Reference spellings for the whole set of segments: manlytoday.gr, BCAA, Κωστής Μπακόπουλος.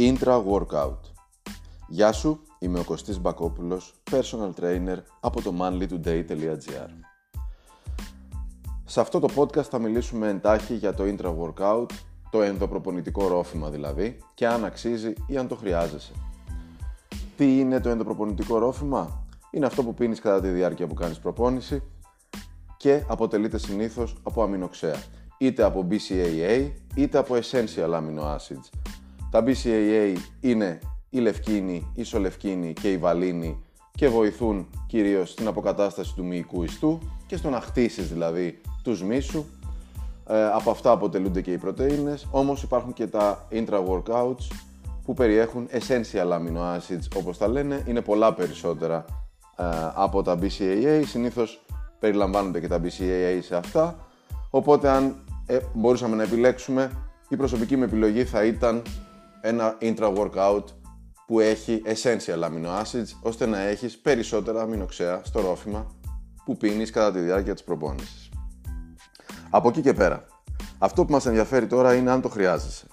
Intra Workout. Γεια σου, είμαι ο Κωστής Μπακόπουλος, personal trainer από το manlytoday.gr. Σε αυτό το podcast θα μιλήσουμε εντάχει για το Intra Workout, το ενδοπροπονητικό ρόφημα δηλαδή, και αν αξίζει ή αν το χρειάζεσαι. Τι είναι το ενδοπροπονητικό ρόφημα? Είναι αυτό που πίνεις κατά τη διάρκεια που κάνεις προπόνηση και αποτελείται συνήθως από αμινοξέα, είτε από BCAA είτε από essential amino acids. Τα BCAA είναι η λευκίνη, η ισολευκίνη και η βαλίνη και βοηθούν κυρίως στην αποκατάσταση του μυϊκού ιστού και στο να χτίσεις δηλαδή τους μυς σου. Από αυτά αποτελούνται και οι πρωτεΐνες, όμως υπάρχουν και τα intra-workouts που περιέχουν essential amino acids όπως τα λένε, είναι πολλά περισσότερα από τα BCAA, συνήθως περιλαμβάνονται και τα BCAA σε αυτά, οπότε αν μπορούσαμε να επιλέξουμε, η προσωπική μου επιλογή θα ήταν ένα intra-workout που έχει essential amino acids, ώστε να έχεις περισσότερα αμινοξέα στο ρόφημα που πίνεις κατά τη διάρκεια της προπόνησης. Από εκεί και πέρα, αυτό που μας ενδιαφέρει τώρα είναι αν το χρειάζεσαι.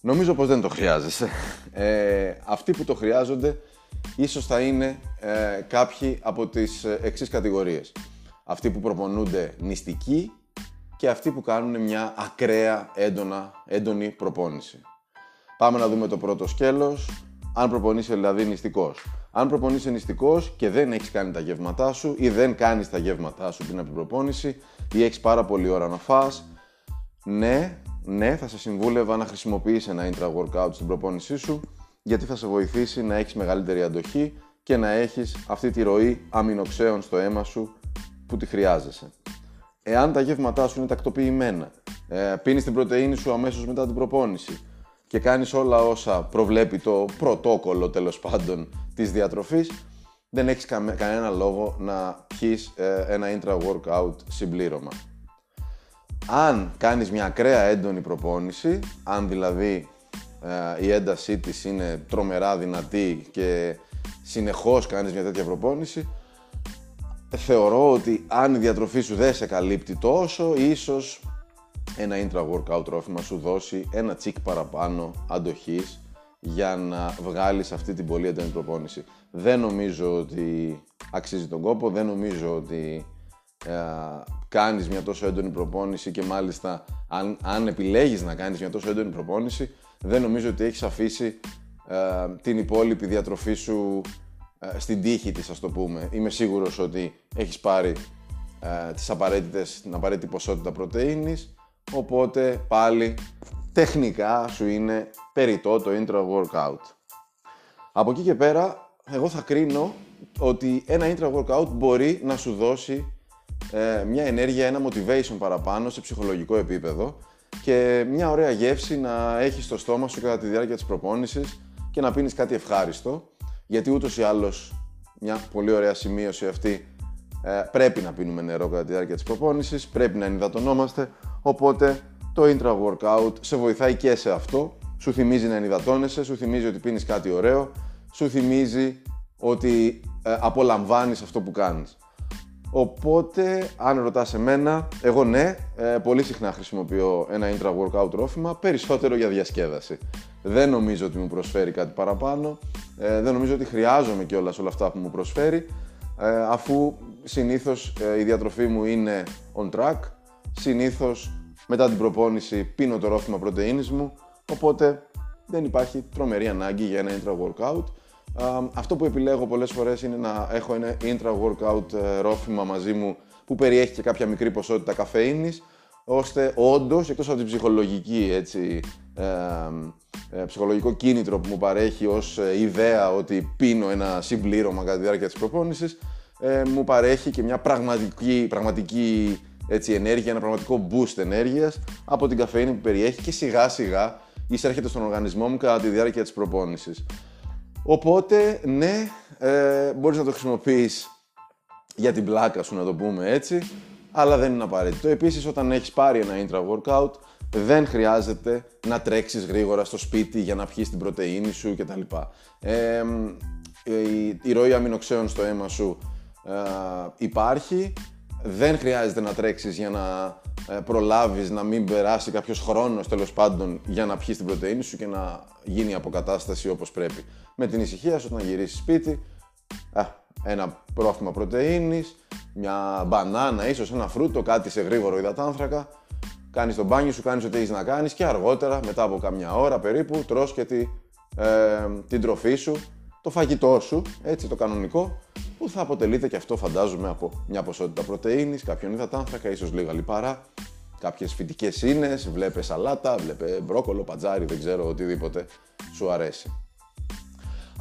Νομίζω πως δεν το χρειάζεσαι. Αυτοί που το χρειάζονται ίσως θα είναι κάποιοι από τις εξής κατηγορίες. Αυτοί που προπονούνται νηστικοί και αυτοί που κάνουν μια ακραία έντονη προπόνηση. Πάμε να δούμε το πρώτο σκέλος, αν προπονείσαι δηλαδή νηστικός. Αν προπονείσαι νηστικός και δεν έχεις κάνει τα γεύματά σου ή δεν κάνεις τα γεύματά σου πριν από την προπόνηση ή έχεις πάρα πολλή ώρα να φας, ναι, θα σε συμβούλευα να χρησιμοποιείς ένα intra-workout στην προπόνησή σου, γιατί θα σε βοηθήσει να έχεις μεγαλύτερη αντοχή και να έχεις αυτή τη ροή αμινοξέων στο αίμα σου που τη χρειάζεσαι. Εάν τα γεύματά σου είναι τακτοποιημένα, πίνεις την πρωτεΐνη σου αμέσως μετά την προπόνηση και κάνεις όλα όσα προβλέπει το πρωτόκολλο τέλος πάντων της διατροφής, δεν έχεις κανένα λόγο να πιεις ένα intra-workout συμπλήρωμα. Αν κάνεις μια ακραία έντονη προπόνηση, αν δηλαδή η έντασή της είναι τρομερά δυνατή και συνεχώς κάνεις μια τέτοια προπόνηση, θεωρώ ότι αν η διατροφή σου δεν σε καλύπτει τόσο, ίσως ένα intra-workout τρόφιμα σου δώσει ένα τσικ παραπάνω αντοχής για να βγάλεις αυτή την πολύ έντονη προπόνηση. Δεν νομίζω ότι αξίζει τον κόπο, δεν νομίζω ότι κάνεις μια τόσο έντονη προπόνηση και μάλιστα αν επιλέγεις να κάνεις μια τόσο έντονη προπόνηση, δεν νομίζω ότι έχεις αφήσει την υπόλοιπη διατροφή σου στην τύχη της, ας το πούμε. Είμαι σίγουρος ότι έχεις πάρει την απαραίτητη ποσότητα πρωτεΐνης, οπότε πάλι τεχνικά σου είναι περιττό το intra-workout. Από εκεί και πέρα, εγώ θα κρίνω ότι ένα intra-workout μπορεί να σου δώσει μια ενέργεια, ένα motivation παραπάνω σε ψυχολογικό επίπεδο και μια ωραία γεύση να έχεις στο στόμα σου κατά τη διάρκεια της προπόνησης και να πίνεις κάτι ευχάριστο. Γιατί ούτως ή άλλως, μια πολύ ωραία σημείωση αυτή, πρέπει να πίνουμε νερό κατά τη διάρκεια της προπόνησης, πρέπει να ενυδατωνόμαστε, οπότε το intra-workout σε βοηθάει και σε αυτό, σου θυμίζει να ενυδατώνεσαι, σου θυμίζει ότι πίνεις κάτι ωραίο, σου θυμίζει ότι απολαμβάνεις αυτό που κάνεις. Οπότε, αν ρωτάς εμένα, εγώ ναι, πολύ συχνά χρησιμοποιώ ένα intra-workout ρόφημα, περισσότερο για διασκέδαση. Δεν νομίζω ότι μου προσφέρει κάτι παραπάνω, δεν νομίζω ότι χρειάζομαι κιόλας όλα αυτά που μου προσφέρει, αφού συνήθως η διατροφή μου είναι on track, συνήθως μετά την προπόνηση πίνω το ρόφημα πρωτεΐνης μου, οπότε δεν υπάρχει τρομερή ανάγκη για ένα intra-workout. Αυτό που επιλέγω πολλές φορές είναι να έχω ένα intra-workout ρόφημα μαζί μου που περιέχει και κάποια μικρή ποσότητα καφεΐνης, ώστε όντως, εκτός από την ψυχολογική, έτσι, ψυχολογικό κίνητρο που μου παρέχει ως ιδέα ότι πίνω ένα συμπλήρωμα κατά τη διάρκεια της προπόνησης, μου παρέχει και μια πραγματική έτσι, ενέργεια, ένα πραγματικό boost ενέργειας από την καφεΐνη που περιέχει και σιγά σιγά εισέρχεται στον οργανισμό μου κατά τη διάρκεια της προπόνησης. Οπότε, ναι, μπορείς να το χρησιμοποιείς για την πλάκα σου, να το πούμε έτσι, αλλά δεν είναι απαραίτητο. Επίσης, όταν έχεις πάρει ένα intra-workout, δεν χρειάζεται να τρέξεις γρήγορα στο σπίτι για να πιεις την πρωτεΐνη σου κτλ. Η ροή αμινοξέων στο αίμα σου υπάρχει, δεν χρειάζεται να τρέξεις για να προλάβεις, να μην περάσει κάποιος χρόνος τέλος πάντων για να πιεις την πρωτεΐνη σου και να γίνει η αποκατάσταση όπως πρέπει. Με την ησυχία σου, όταν γυρίσεις σπίτι, ένα πρόφημα πρωτεΐνης, μια μπανάνα, ίσως ένα φρούτο, κάτι σε γρήγορο υδατάνθρακα, κάνεις το μπάνιο σου, κάνεις ό,τι έχεις να κάνεις και αργότερα, μετά από καμιά ώρα περίπου, τρως και την τροφή σου, το φαγητό σου, έτσι το κανονικό, που θα αποτελείται και αυτό φαντάζομαι από μια ποσότητα πρωτεΐνης, κάποιον υδατάνθρακα, ίσως λίγα λιπαρά, κάποιες φυτικές ίνες, βλέπε σαλάτα, βλέπε μπρόκολο, πατζάρι, δεν ξέρω, οτιδήποτε σου αρέσει.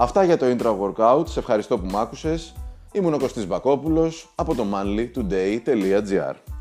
Αυτά για το intra-workout, σε ευχαριστώ που μ' άκουσες. Ήμουν ο Κωστής Μπακόπουλος από το manlytoday.gr.